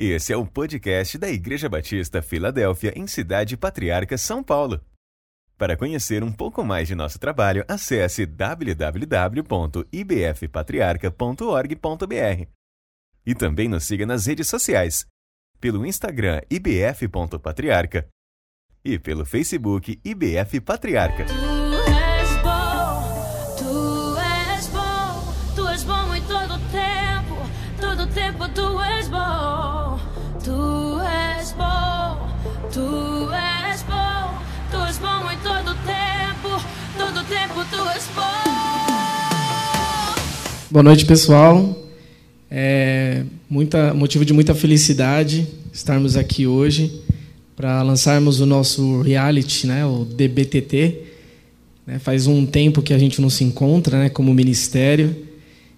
Esse é um podcast da Igreja Batista Filadélfia, em Cidade Patriarca, São Paulo. Para conhecer um pouco mais de nosso trabalho, acesse www.ibfpatriarca.org.br. E também nos siga nas redes sociais, pelo Instagram ibf.patriarca e pelo Facebook IBF Patriarca. Tu és bom em todo tempo tu és bom. Boa noite, pessoal. É motivo de muita felicidade estarmos aqui hoje para lançarmos o nosso reality, né, o DBTT. Faz um tempo que a gente não se encontra, né, como ministério.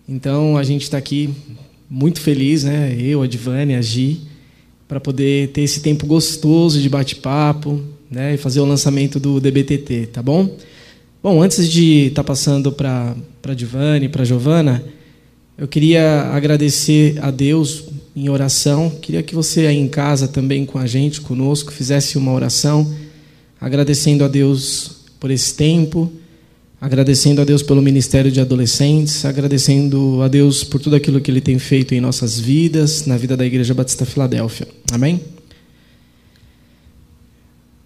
Então, a gente está aqui muito feliz, né, eu, a Divane, a Gi, para poder ter esse tempo gostoso de bate-papo, né, e fazer o lançamento do DBTT, tá bom? Bom, antes de estar passando para a Divane e para a Giovana, eu queria agradecer a Deus em oração. Queria que você aí em casa também com a gente, conosco, fizesse uma oração, agradecendo a Deus por esse tempo, agradecendo a Deus pelo Ministério de Adolescentes, agradecendo a Deus por tudo aquilo que Ele tem feito em nossas vidas, na vida da Igreja Batista Filadélfia. Amém?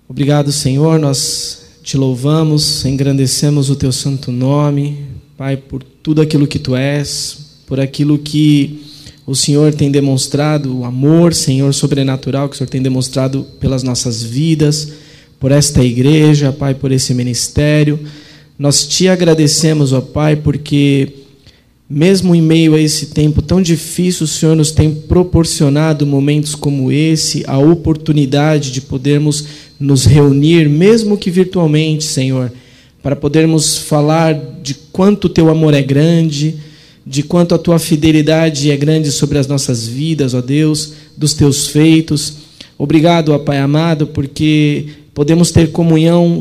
Obrigado, Senhor. Nós Te louvamos, engrandecemos o Teu santo nome, Pai, por tudo aquilo que Tu és, por aquilo que o Senhor tem demonstrado, o amor, Senhor, sobrenatural que o Senhor tem demonstrado pelas nossas vidas, por esta igreja, Pai, por esse ministério. Nós Te agradecemos, ó Pai, porque mesmo em meio a esse tempo tão difícil, o Senhor nos tem proporcionado momentos como esse, a oportunidade de podermos nos reunir, mesmo que virtualmente, Senhor, para podermos falar de quanto o Teu amor é grande, de quanto a Tua fidelidade é grande sobre as nossas vidas, ó Deus, dos Teus feitos. Obrigado, ó Pai amado, porque podemos ter comunhão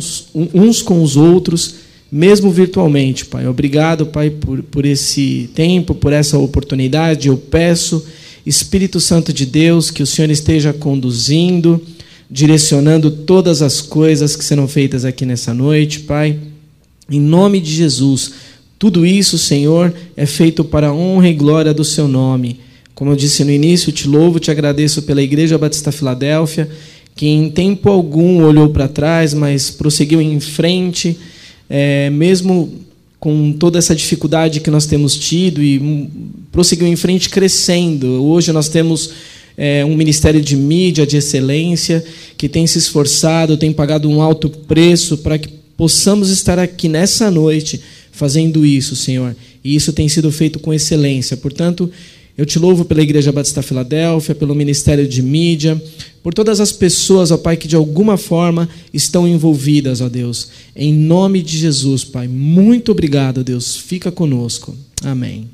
uns com os outros, mesmo virtualmente, Pai. Obrigado, Pai, por esse tempo, por essa oportunidade. Eu peço, Espírito Santo de Deus, que o Senhor esteja conduzindo, direcionando todas as coisas que serão feitas aqui nessa noite, Pai. Em nome de Jesus, tudo isso, Senhor, é feito para a honra e glória do Seu nome. Como eu disse no início, te louvo, te agradeço pela Igreja Batista Filadélfia, que em tempo algum olhou para trás, mas prosseguiu em frente, mesmo com toda essa dificuldade que nós temos tido, e prosseguiu em frente crescendo. Hoje nós temos um ministério de mídia de excelência que tem se esforçado, tem pagado um alto preço para que possamos estar aqui nessa noite fazendo isso, Senhor. E isso tem sido feito com excelência. Portanto, eu te louvo pela Igreja Batista Filadélfia, pelo Ministério de Mídia, por todas as pessoas, ó Pai, que de alguma forma estão envolvidas, ó Deus. Em nome de Jesus, Pai, muito obrigado, Deus. Fica conosco. Amém.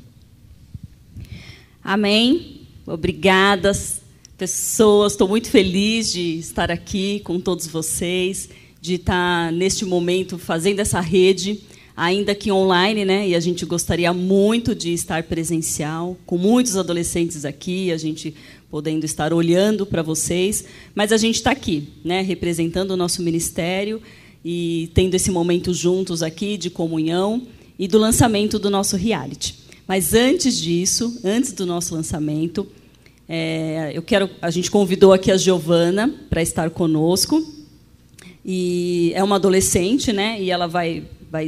Amém. Obrigadas, pessoas. Estou muito feliz de estar aqui com todos vocês, de estar neste momento fazendo essa rede, ainda que online, né? E a gente gostaria muito de estar presencial, com muitos adolescentes aqui, a gente podendo estar olhando para vocês, mas a gente está aqui, né, representando o nosso ministério e tendo esse momento juntos aqui de comunhão e do lançamento do nosso reality. Mas antes disso, antes do nosso lançamento, a gente convidou aqui a Giovana para estar conosco. E é uma adolescente, né? E ela vai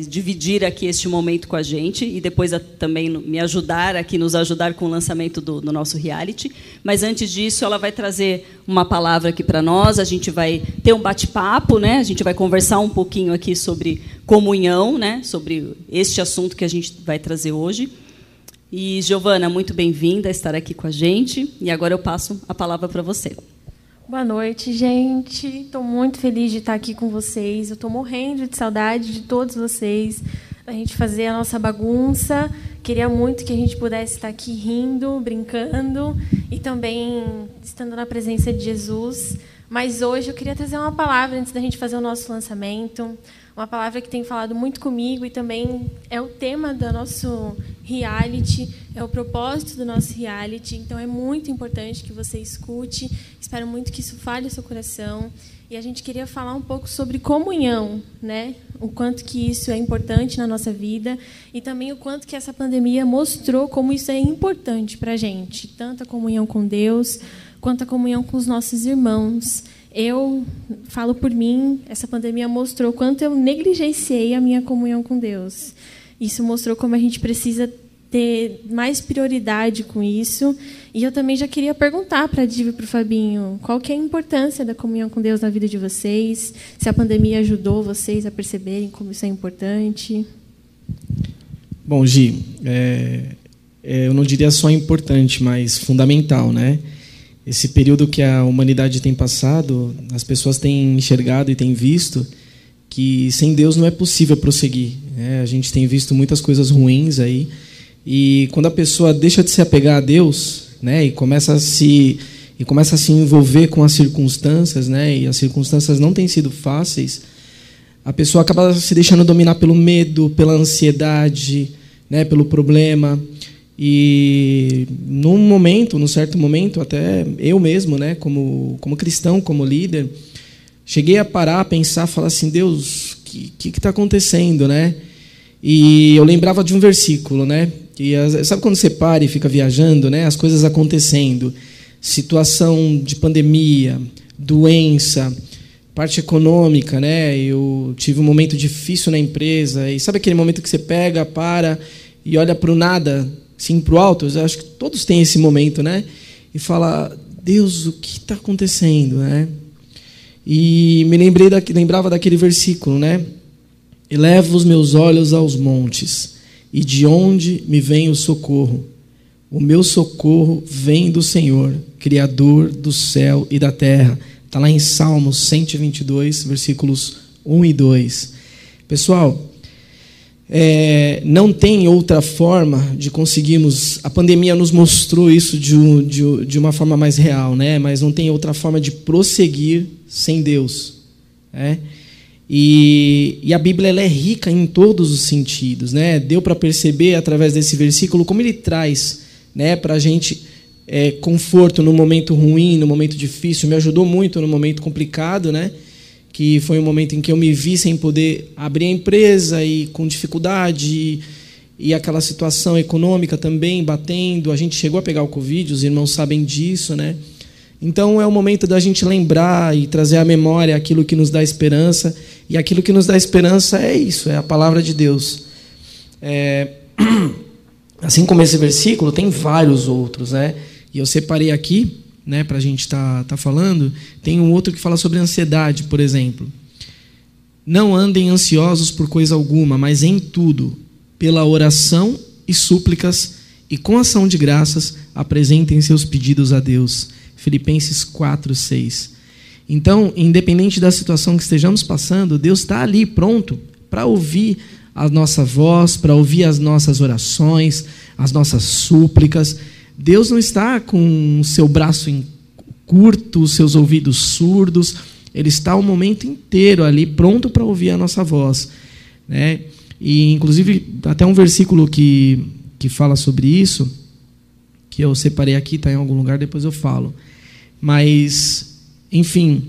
dividir aqui este momento com a gente e depois também nos ajudar com o lançamento do nosso reality. Mas antes disso, ela vai trazer uma palavra aqui para nós. A gente vai ter um bate-papo, né? A gente vai conversar um pouquinho aqui sobre comunhão, né? Sobre este assunto que a gente vai trazer hoje. E, Giovana, muito bem-vinda a estar aqui com a gente. E agora eu passo a palavra para você. Boa noite, gente. Estou muito feliz de estar aqui com vocês. Eu estou morrendo de saudade de todos vocês. A gente fazer a nossa bagunça. Queria muito que a gente pudesse estar aqui rindo, brincando e também estando na presença de Jesus. Mas hoje eu queria trazer uma palavra antes da gente fazer o nosso lançamento. uma palavra que tem falado muito comigo e também é o tema do nosso reality, é o propósito do nosso reality, então é muito importante que você escute, espero muito que isso fale o seu coração. E a gente queria falar um pouco sobre comunhão, né? O quanto que isso é importante na nossa vida e também o quanto que essa pandemia mostrou como isso é importante para a gente, tanto a comunhão com Deus quanto a comunhão com os nossos irmãos. Eu falo por mim, essa pandemia mostrou o quanto eu negligenciei a minha comunhão com Deus. Isso mostrou como a gente precisa ter mais prioridade com isso. E eu também já queria perguntar para a Div e para o Fabinho, qual que é a importância da comunhão com Deus na vida de vocês? Se a pandemia ajudou vocês a perceberem como isso é importante? Bom, Gi, eu não diria só importante, mas fundamental, né? Esse período que a humanidade tem passado, as pessoas têm enxergado e têm visto que sem Deus não é possível prosseguir, né? A gente tem visto muitas coisas ruins aí. E quando a pessoa deixa de se apegar a Deus, né, e começa a se envolver com as circunstâncias, né, e as circunstâncias não têm sido fáceis, a pessoa acaba se deixando dominar pelo medo, pela ansiedade, né, pelo problema. E num certo momento, até eu mesmo, né, como cristão, como líder, cheguei a parar, pensar, falar assim, Deus, o que está acontecendo, né? E eu lembrava de um versículo, né? E sabe quando você para e fica viajando, né? As coisas acontecendo, situação de pandemia, doença, parte econômica, né? Eu tive um momento difícil na empresa. E sabe aquele momento que você pega, para e olha para o nada, assim, para o alto? Eu acho que todos têm esse momento, né? E fala, Deus, o que está acontecendo, né? E lembrava daquele versículo, né? Elevo os meus olhos aos montes, e de onde me vem o socorro? O meu socorro vem do Senhor, Criador do céu e da terra. Está lá em Salmos 122, versículos 1 e 2. Pessoal, não tem outra forma de conseguirmos... A pandemia nos mostrou isso de uma forma mais real, né? Mas não tem outra forma de prosseguir sem Deus, né? E a Bíblia ela é rica em todos os sentidos, né? Deu para perceber através desse versículo como ele traz, né, para a gente conforto no momento ruim, no momento difícil. Me ajudou muito no momento complicado, né? Que foi um momento em que eu me vi sem poder abrir a empresa e com dificuldade e aquela situação econômica também batendo. A gente chegou a pegar o Covid, os irmãos sabem disso, né? Então é o momento da gente lembrar e trazer à memória aquilo que nos dá esperança. E aquilo que nos dá esperança é isso, é a palavra de Deus. Assim como esse versículo, tem vários outros, né? E eu separei aqui, né, para a gente tá falando, tem um outro que fala sobre ansiedade, por exemplo. Não andem ansiosos por coisa alguma, mas em tudo, pela oração e súplicas e com ação de graças, apresentem seus pedidos a Deus. Filipenses 4, 6. Então, independente da situação que estejamos passando, Deus está ali pronto para ouvir a nossa voz, para ouvir as nossas orações, as nossas súplicas. Deus não está com o seu braço curto, os seus ouvidos surdos. Ele está o momento inteiro ali pronto para ouvir a nossa voz, né? E, inclusive, até um versículo que fala sobre isso, que eu separei aqui, está em algum lugar, depois eu falo. Mas, enfim,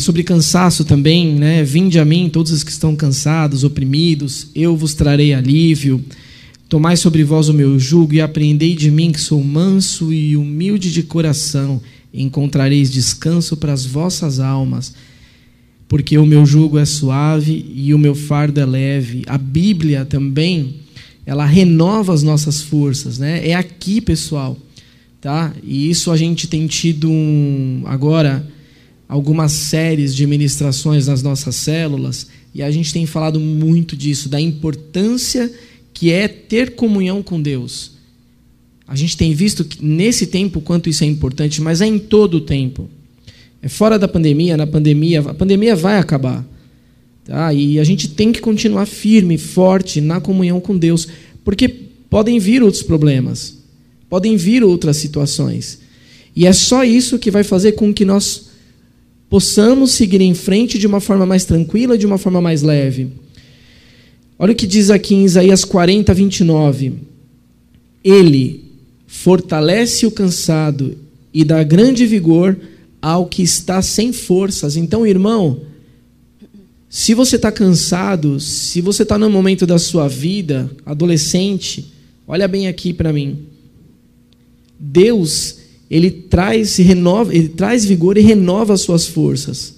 sobre cansaço também, né? Vinde a mim, todos os que estão cansados, oprimidos, eu vos trarei alívio. Tomai sobre vós o meu jugo e aprendei de mim, que sou manso e humilde de coração. Encontrareis descanso para as vossas almas, porque o meu jugo é suave e o meu fardo é leve. A Bíblia também, ela renova as nossas forças, né? É aqui, pessoal, tá? E isso a gente tem tido agora algumas séries de ministrações nas nossas células, e a gente tem falado muito disso, da importância que é ter comunhão com Deus. A gente tem visto que nesse tempo quanto isso é importante, mas é em todo o tempo. É fora da pandemia, na pandemia, a pandemia vai acabar. Ah, e a gente tem que continuar firme, forte, na comunhão com Deus, porque podem vir outros problemas, podem vir outras situações. E é só isso que vai fazer com que nós possamos seguir em frente de uma forma mais tranquila, de uma forma mais leve. Olha o que diz aqui em Isaías 40, 29. Ele fortalece o cansado e dá grande vigor ao que está sem forças. Então, irmão, se você está cansado, se você está no momento da sua vida, adolescente, olha bem aqui para mim. Deus, ele traz vigor e renova as suas forças.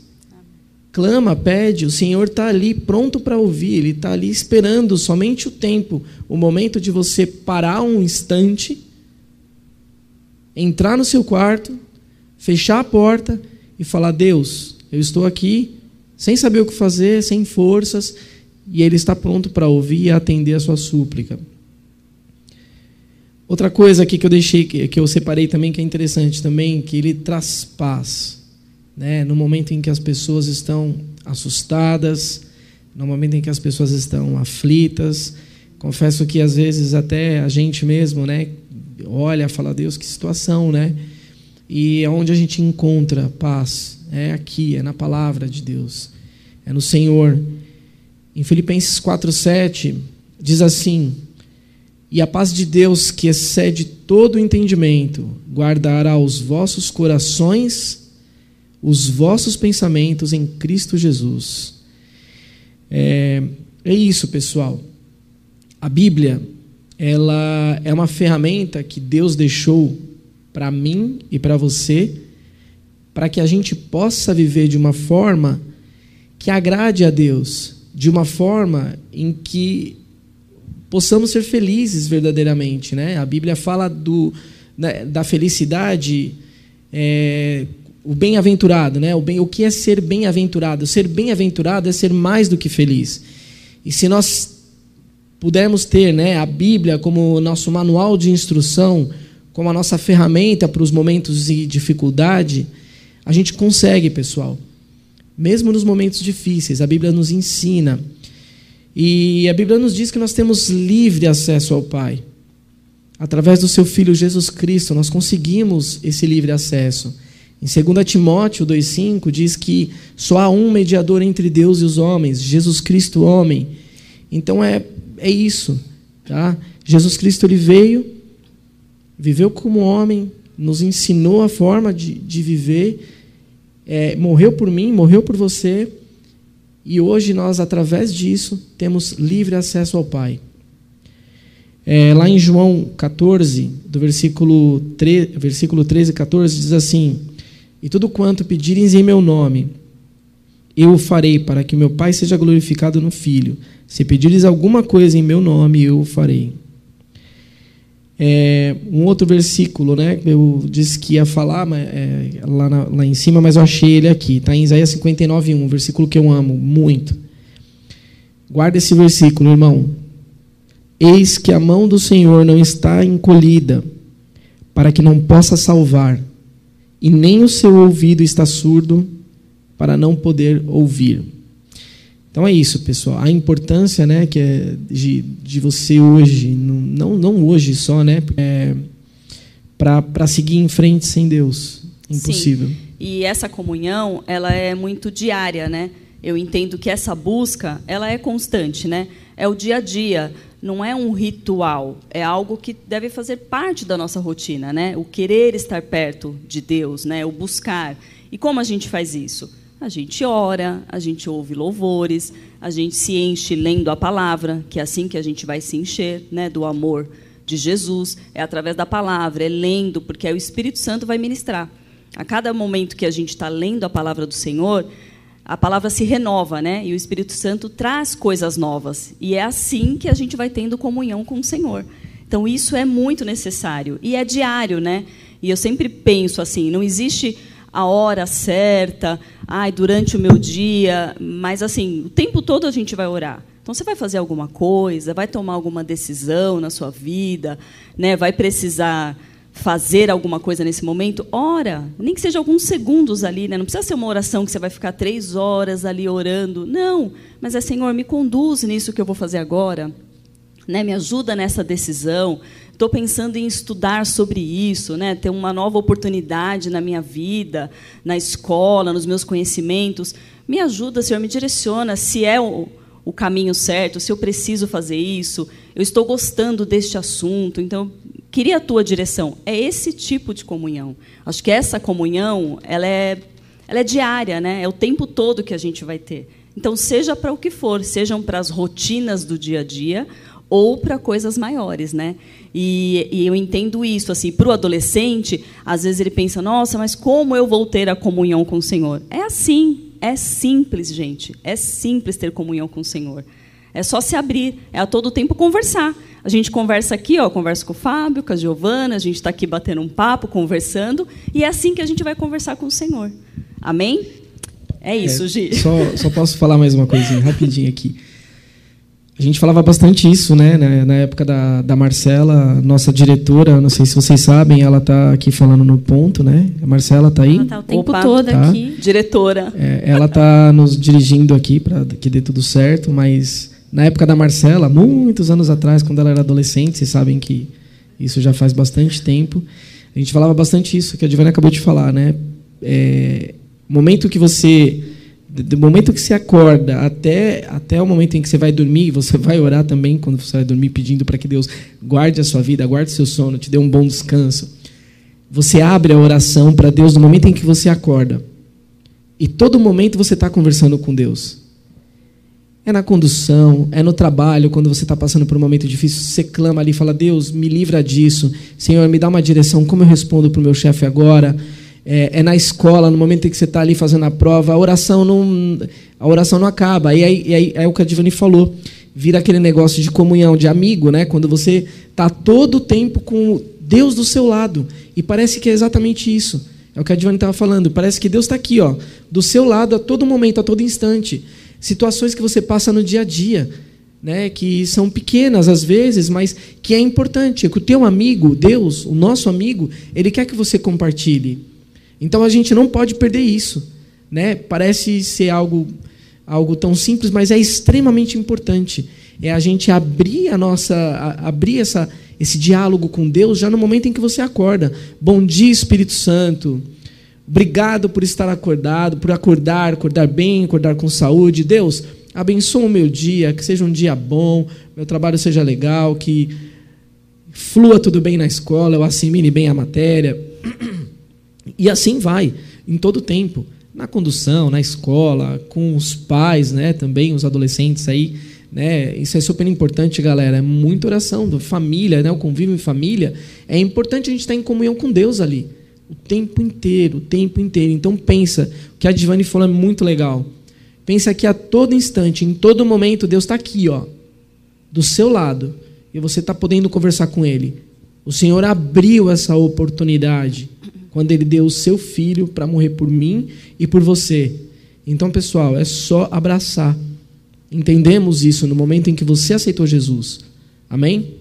Clama, pede, o Senhor está ali pronto para ouvir, Ele está ali esperando somente o tempo, o momento de você parar um instante, entrar no seu quarto, fechar a porta e falar: Deus, eu estou aqui, sem saber o que fazer, sem forças, e Ele está pronto para ouvir e atender a sua súplica. Outra coisa aqui que eu deixei, que eu separei também, que é interessante também, que Ele traz paz. No momento em que as pessoas estão assustadas, no momento em que as pessoas estão aflitas. Confesso que, às vezes, até a gente mesmo, olha, fala: Deus, que situação, E é onde a gente encontra paz. É aqui, é na palavra de Deus. É no Senhor. Em Filipenses 4,7, diz assim: E a paz de Deus, que excede todo o entendimento, guardará os vossos corações, os vossos pensamentos em Cristo Jesus. É isso, pessoal. A Bíblia, ela é uma ferramenta que Deus deixou para mim e para você, para que a gente possa viver de uma forma que agrade a Deus, de uma forma em que possamos ser felizes verdadeiramente, A Bíblia fala da felicidade. O bem-aventurado, o que é ser bem-aventurado? Ser bem-aventurado é ser mais do que feliz. E se nós pudermos ter, a Bíblia como nosso manual de instrução, como a nossa ferramenta para os momentos de dificuldade, a gente consegue, pessoal. Mesmo nos momentos difíceis, a Bíblia nos ensina. E a Bíblia nos diz que nós temos livre acesso ao Pai. Através do seu Filho Jesus Cristo, nós conseguimos esse livre acesso. Em 2 Timóteo 2,5 diz que só há um mediador entre Deus e os homens, Jesus Cristo homem. Então é isso. Jesus Cristo, ele veio, viveu como homem, nos ensinou a forma de viver, morreu por mim, morreu por você, e hoje nós, através disso, temos livre acesso ao Pai. Lá em João 14, do versículo 13 e 14, diz assim: E tudo quanto pedirem em meu nome, eu o farei, para que meu Pai seja glorificado no Filho. Se pedires alguma coisa em meu nome, eu o farei. Um outro versículo, eu disse que ia falar lá em cima, mas eu achei ele aqui. Está em Isaías 59, 1, versículo que eu amo muito. Guarda esse versículo, irmão. Eis que a mão do Senhor não está encolhida, para que não possa salvar, e nem o seu ouvido está surdo para não poder ouvir. Então é isso, pessoal. A importância que é de você hoje, não hoje só, para seguir em frente sem Deus. Impossível. Sim. E essa comunhão, ela é muito diária, Eu entendo que essa busca, ela é constante, É o dia a dia, não é um ritual, é algo que deve fazer parte da nossa rotina, O querer estar perto de Deus, O buscar. E como a gente faz isso? A gente ora, a gente ouve louvores, a gente se enche lendo a palavra, que é assim que a gente vai se encher, do amor de Jesus, é através da palavra, é lendo, porque aí o Espírito Santo vai ministrar. A cada momento que a gente está lendo a palavra do Senhor, a palavra se renova, E o Espírito Santo traz coisas novas. E é assim que a gente vai tendo comunhão com o Senhor. Então, isso é muito necessário. E é diário, E eu sempre penso assim, não existe a hora certa, durante o meu dia, mas, assim, o tempo todo a gente vai orar. Então, você vai fazer alguma coisa, vai tomar alguma decisão na sua vida, vai precisar fazer alguma coisa nesse momento, ora, nem que seja alguns segundos ali, não precisa ser uma oração que você vai ficar 3 horas ali orando, não, mas Senhor, me conduz nisso que eu vou fazer agora, me ajuda nessa decisão, estou pensando em estudar sobre isso, né? Ter uma nova oportunidade na minha vida, na escola, nos meus conhecimentos. Me ajuda, Senhor, me direciona se é o caminho certo, se eu preciso fazer isso, eu estou gostando deste assunto, então, queria a tua direção. É esse tipo de comunhão. Acho que essa comunhão ela é diária, né? É o tempo todo que a gente vai ter. Então, seja para o que for, sejam para as rotinas do dia a dia ou para coisas maiores, né? E eu entendo isso. Assim, para o adolescente, às vezes ele pensa, nossa, mas como eu vou ter a comunhão com o Senhor? É assim, é simples, gente. É simples ter comunhão com o Senhor. É só se abrir, é a todo tempo conversar. A gente conversa aqui, ó, conversa com o Fábio, com a Giovana, a gente está aqui batendo um papo, conversando, e é assim que a gente vai conversar com o Senhor. Amém? É isso, Gi. Só posso falar mais uma coisinha rapidinho aqui. A gente falava bastante isso, né? Na época da Marcela, nossa diretora, não sei se vocês sabem, ela está aqui falando no ponto, né? A Marcela está aí? Ela está o tempo todo aqui. Diretora. Ela está nos dirigindo aqui para que dê tudo certo, mas na época da Marcela, muitos anos atrás, quando ela era adolescente, vocês sabem que isso já faz bastante tempo, a gente falava bastante isso, que a Divane acabou de falar, né? Do momento que você acorda até o momento em que você vai dormir, você vai orar também quando você vai dormir, pedindo para que Deus guarde a sua vida, guarde o seu sono, te dê um bom descanso. Você abre a oração para Deus no momento em que você acorda. E todo momento você está conversando com Deus. É na condução, é no trabalho, quando você está passando por um momento difícil, você clama ali e fala, Deus, me livra disso. Senhor, me dá uma direção, como eu respondo para o meu chefe agora? É na escola, no momento em que você está ali fazendo a prova, a oração não acaba. E aí é o que a Divane falou, vira aquele negócio de comunhão, de amigo, né? Quando você está todo o tempo com Deus do seu lado. E parece que é exatamente isso. É o que a Divane estava falando. Parece que Deus está aqui, ó, do seu lado a todo momento, a todo instante. Situações que você passa no dia a dia, né, que são pequenas às vezes, mas que é importante. Que o teu amigo, Deus, o nosso amigo, ele quer que você compartilhe. Então, a gente não pode perder isso, né? Parece ser algo tão simples, mas é extremamente importante. É a gente abrir esse diálogo com Deus já no momento em que você acorda. Bom dia, Espírito Santo. Obrigado por estar acordado, por acordar bem, acordar com saúde. Deus, abençoa o meu dia, que seja um dia bom, meu trabalho seja legal, que flua tudo bem na escola, eu assimile bem a matéria. E assim vai, em todo o tempo, na condução, na escola, com os pais, né, também, os adolescentes aí. Né? Isso é super importante, galera. É muita oração, família, né? O convívio em família. É importante a gente estar em comunhão com Deus ali. O tempo inteiro. Então, pensa, o que a Divane falou é muito legal. Pensa que a todo instante, em todo momento, Deus está aqui, ó, do seu lado, e você está podendo conversar com Ele. O Senhor abriu essa oportunidade quando Ele deu o seu Filho para morrer por mim e por você. Então, pessoal, é só abraçar. Entendemos isso no momento em que você aceitou Jesus. Amém?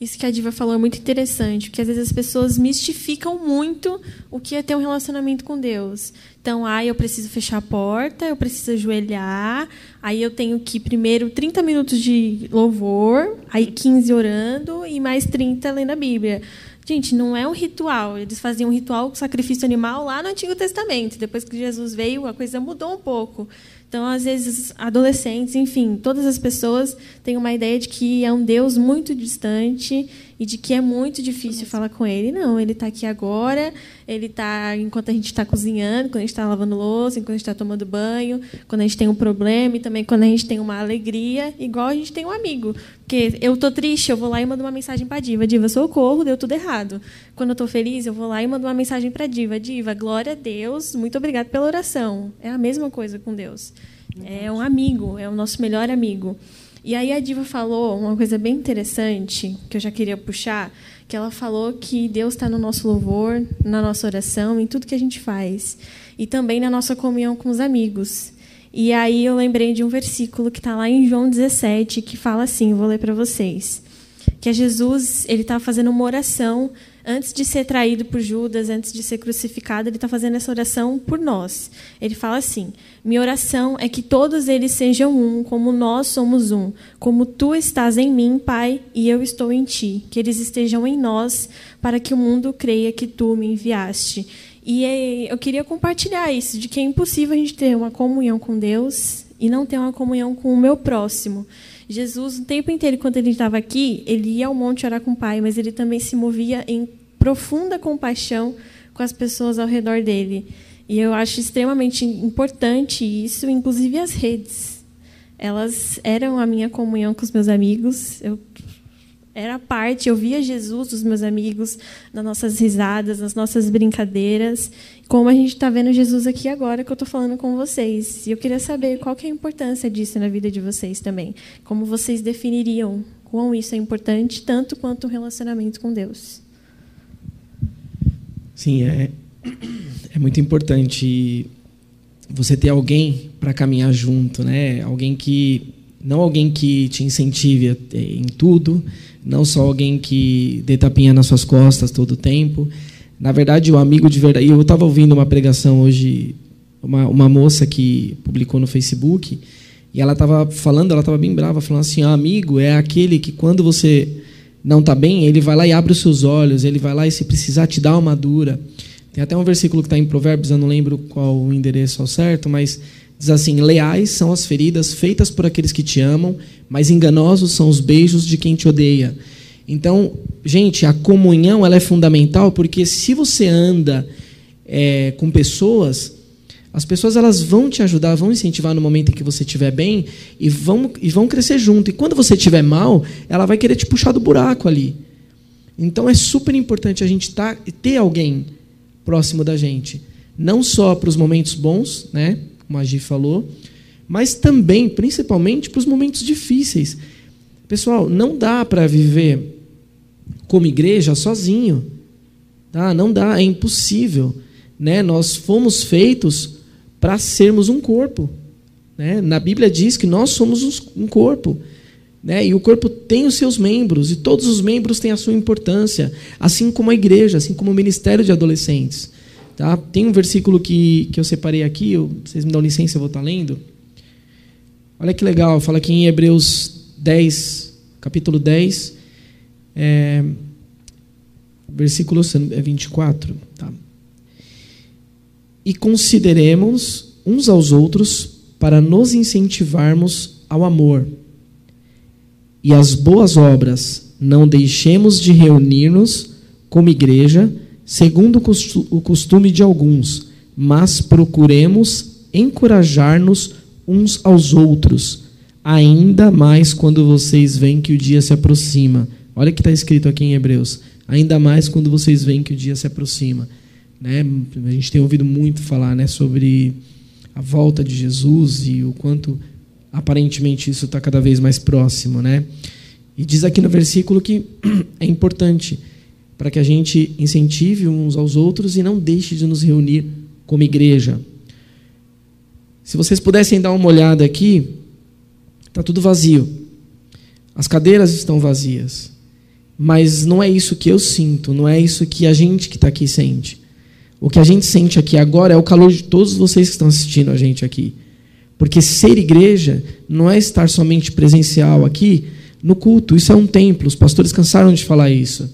Isso que a Diva falou é muito interessante, porque às vezes as pessoas mistificam muito o que é ter um relacionamento com Deus. Então, eu preciso fechar a porta, eu preciso ajoelhar, aí eu tenho que primeiro 30 minutos de louvor, aí 15 orando e mais 30 lendo a Bíblia. Gente, não é um ritual. Eles faziam um ritual com sacrifício animal lá no Antigo Testamento. Depois que Jesus veio, a coisa mudou um pouco. Então, às vezes, adolescentes, enfim, todas as pessoas têm uma ideia de que é um Deus muito distante e de que é muito difícil falar com Ele. Não, Ele está aqui agora, Ele está enquanto a gente está cozinhando, quando a gente está lavando louça, enquanto a gente está tomando banho, quando a gente tem um problema e também quando a gente tem uma alegria, igual a gente tem um amigo. Porque eu estou triste, eu vou lá e mando uma mensagem para a Diva. Diva, socorro, deu tudo errado. Quando eu estou feliz, eu vou lá e mando uma mensagem para a Diva. Diva, glória a Deus, muito obrigado pela oração. É a mesma coisa com Deus. É um amigo, é o nosso melhor amigo. E aí a Diva falou uma coisa bem interessante, que eu já queria puxar, que ela falou que Deus está no nosso louvor, na nossa oração, em tudo que a gente faz. E também na nossa comunhão com os amigos. E aí eu lembrei de um versículo que está lá em João 17, que fala assim, vou ler para vocês. que é Jesus, ele está fazendo uma oração antes de ser traído por Judas, antes de ser crucificado, ele está fazendo essa oração por nós. Ele fala assim: minha oração é que todos eles sejam um, como nós somos um, como tu estás em mim, Pai, e eu estou em ti, que eles estejam em nós, para que o mundo creia que tu me enviaste. E eu queria compartilhar isso, de que é impossível a gente ter uma comunhão com Deus e não ter uma comunhão com o meu próximo. Jesus, o tempo inteiro, quando ele estava aqui, ele ia ao monte orar com o Pai, mas ele também se movia em profunda compaixão com as pessoas ao redor dele. E eu acho extremamente importante isso, inclusive as redes. Elas eram a minha comunhão com os meus amigos. Eu era parte, eu via Jesus dos meus amigos, nas nossas risadas, nas nossas brincadeiras, como a gente está vendo Jesus aqui agora, que eu estou falando com vocês. E eu queria saber qual que é a importância disso na vida de vocês também. Como vocês definiriam quão isso é importante, tanto quanto o relacionamento com Deus. Sim, é muito importante você ter alguém para caminhar junto, né? Não alguém que te incentive em tudo, não só alguém que dê tapinha nas suas costas todo o tempo. Na verdade, o amigo de verdade... Eu estava ouvindo uma pregação hoje, uma moça que publicou no Facebook, e ela estava falando, ela estava bem brava, falando assim: ah, amigo é aquele que, quando você não está bem, ele vai lá e abre os seus olhos, ele vai lá e, se precisar, te dá uma dura. Tem até um versículo que está em Provérbios, eu não lembro qual o endereço ao certo, mas... diz assim: leais são as feridas feitas por aqueles que te amam, mas enganosos são os beijos de quem te odeia. Então, gente, a comunhão, ela é fundamental, porque se você anda com pessoas, as pessoas, elas vão te ajudar, vão incentivar no momento em que você estiver bem, e vão crescer junto. E quando você estiver mal, ela vai querer te puxar do buraco ali. Então é super importante a gente ter alguém próximo da gente, não só para os momentos bons, né? Como a Gi falou, mas também, principalmente, para os momentos difíceis. Pessoal, não dá para viver como igreja sozinho, tá? Não dá, é impossível, né? Nós fomos feitos para sermos um corpo, né? Na Bíblia diz que nós somos um corpo, né? E o corpo tem os seus membros, e todos os membros têm a sua importância, assim como a igreja, assim como o ministério de adolescentes. Tá? Tem um versículo que eu separei aqui, vocês me dão licença, eu vou estar lendo. Olha que legal, fala aqui em Hebreus 10, capítulo 10, versículo 24. Tá? E consideremos uns aos outros para nos incentivarmos ao amor e às boas obras. Não deixemos de reunir-nos como igreja, segundo o costume de alguns, mas procuremos encorajar-nos uns aos outros, ainda mais quando vocês veem que o dia se aproxima. Olha o que está escrito aqui em Hebreus: ainda mais quando vocês veem que o dia se aproxima. Né? A gente tem ouvido muito falar, né, sobre a volta de Jesus e o quanto, aparentemente, isso está cada vez mais próximo, né? E diz aqui no versículo que é importante para que a gente incentive uns aos outros e não deixe de nos reunir como igreja. Se vocês pudessem dar uma olhada aqui, está tudo vazio. As cadeiras estão vazias. Mas não é isso que eu sinto, não é isso que a gente que está aqui sente. O que a gente sente aqui agora é o calor de todos vocês que estão assistindo a gente aqui. Porque ser igreja não é estar somente presencial aqui no culto. Isso é um templo, os pastores cansaram de falar isso.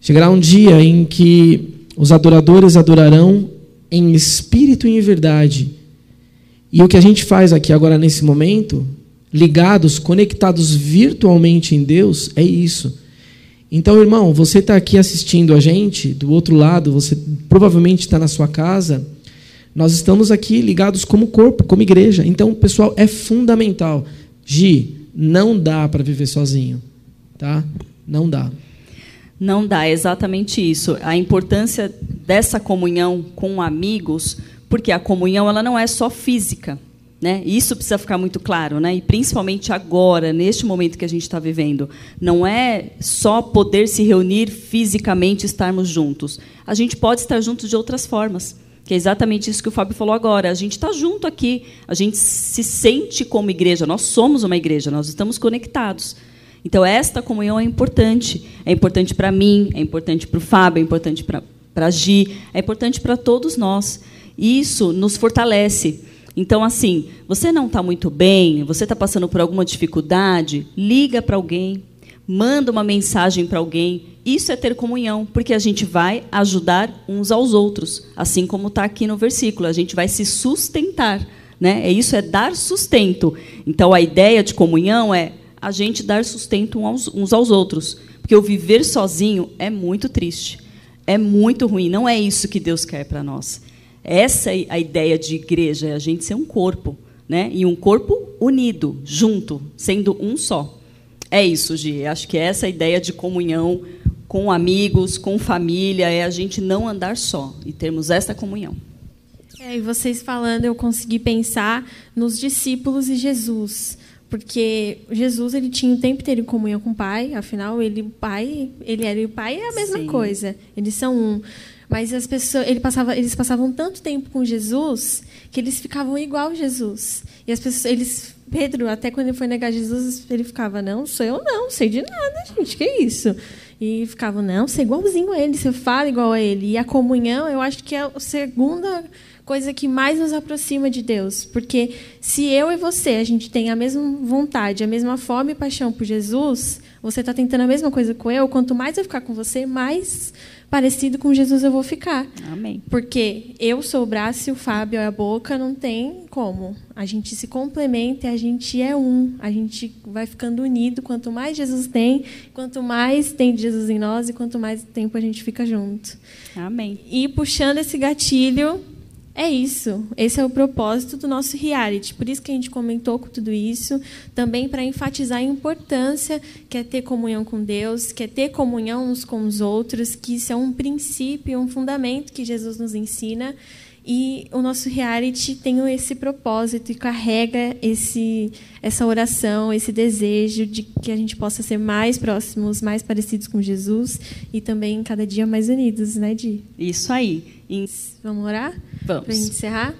Chegará um dia em que os adoradores adorarão em espírito e em verdade. E o que a gente faz aqui agora, nesse momento, ligados, conectados virtualmente em Deus, é isso. Então, irmão, você está aqui assistindo a gente, do outro lado, você provavelmente está na sua casa, nós estamos aqui ligados como corpo, como igreja. Então, pessoal, é fundamental. Gi, não dá para viver sozinho, tá? Não dá. Não dá, é exatamente isso. A importância dessa comunhão com amigos, porque a comunhão, ela não é só física, né? Isso precisa ficar muito claro, né? E principalmente agora, neste momento que a gente está vivendo, não é só poder se reunir fisicamente e estarmos juntos. A gente pode estar juntos de outras formas. que é exatamente isso que o Fábio falou agora. A gente está junto aqui, a gente se sente como igreja, nós somos uma igreja, nós estamos conectados. Então, esta comunhão é importante para mim, é importante para o Fábio, é importante para a Gi, é importante para todos nós. E isso nos fortalece. Então, assim, você não está muito bem, você está passando por alguma dificuldade, liga para alguém, manda uma mensagem para alguém. Isso é ter comunhão, porque a gente vai ajudar uns aos outros, assim como está aqui no versículo. A gente vai se sustentar, né? Isso é dar sustento. Então, a ideia de comunhão é a gente dar sustento uns aos outros, porque o viver sozinho é muito triste, é muito ruim, não é isso que Deus quer para nós. Essa é a ideia de igreja, é a gente ser um corpo, né? E um corpo unido, junto, sendo um só. É isso, Gi. Acho que essa é a ideia de comunhão com amigos, com família, é a gente não andar só e termos essa comunhão. E vocês falando, eu consegui pensar nos discípulos e Jesus, porque Jesus, ele tinha o tempo inteiro comunhão com o Pai, afinal, ele era o Pai, é a mesma Sim. coisa, eles são um. Mas as pessoas, eles passavam tanto tempo com Jesus que eles ficavam igual a Jesus. E as pessoas, Pedro, até quando ele foi negar Jesus, ele ficava, não, sou eu não, sei de nada, gente, que isso? E ficavam, não, você é igualzinho a ele, você fala igual a ele. E a comunhão, eu acho que é a segunda coisa que mais nos aproxima de Deus. Porque se eu e você, a gente tem a mesma vontade, a mesma fome e paixão por Jesus, você está tentando a mesma coisa com eu, quanto mais eu ficar com você, mais parecido com Jesus eu vou ficar. Amém. Porque eu sou o braço e o Fábio é a boca, não tem como. A gente se complementa e a gente é um. A gente vai ficando unido. Quanto mais Jesus tem, quanto mais tem Jesus em nós e quanto mais tempo a gente fica junto. Amém. E puxando esse gatilho... É isso, esse é o propósito do nosso reality, por isso que a gente comentou com tudo isso, também para enfatizar a importância que é ter comunhão com Deus, que é ter comunhão uns com os outros, que isso é um princípio, um fundamento que Jesus nos ensina, e o nosso reality tem esse propósito e carrega essa oração, esse desejo de que a gente possa ser mais próximos, mais parecidos com Jesus e também cada dia mais unidos, né, Di? Isso aí. Vamos orar? Vamos. Para encerrar?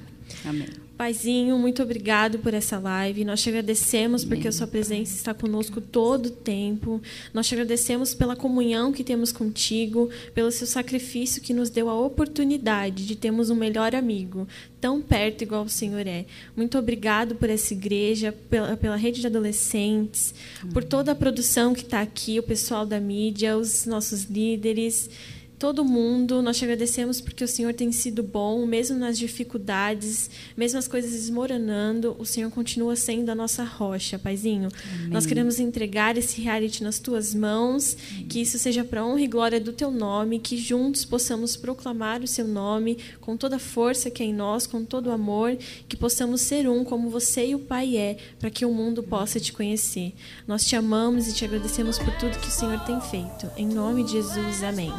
Amém. Paizinho, muito obrigado por essa live. Nós te agradecemos porque a sua presença está conosco todo o tempo. Nós te agradecemos pela comunhão que temos contigo, pelo seu sacrifício que nos deu a oportunidade de termos um melhor amigo, tão perto igual o Senhor é. Muito obrigado por essa igreja, pela rede de adolescentes, por toda a produção que está aqui, o pessoal da mídia, os nossos líderes... Todo mundo, nós te agradecemos porque o Senhor tem sido bom, mesmo nas dificuldades, mesmo as coisas desmoronando, o Senhor continua sendo a nossa rocha, Paizinho. Amém. Nós queremos entregar esse reality nas tuas mãos, Amém. Que isso seja para honra e glória do teu nome, que juntos possamos proclamar o seu nome com toda a força que é em nós, com todo o amor, que possamos ser um como você e o Pai é, para que o mundo possa te conhecer. Nós te amamos e te agradecemos por tudo que o Senhor tem feito. Em nome de Jesus, amém.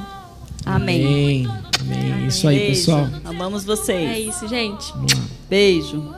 Amém. Amém. Isso aí, pessoal. Amamos vocês. É isso, gente. Beijo.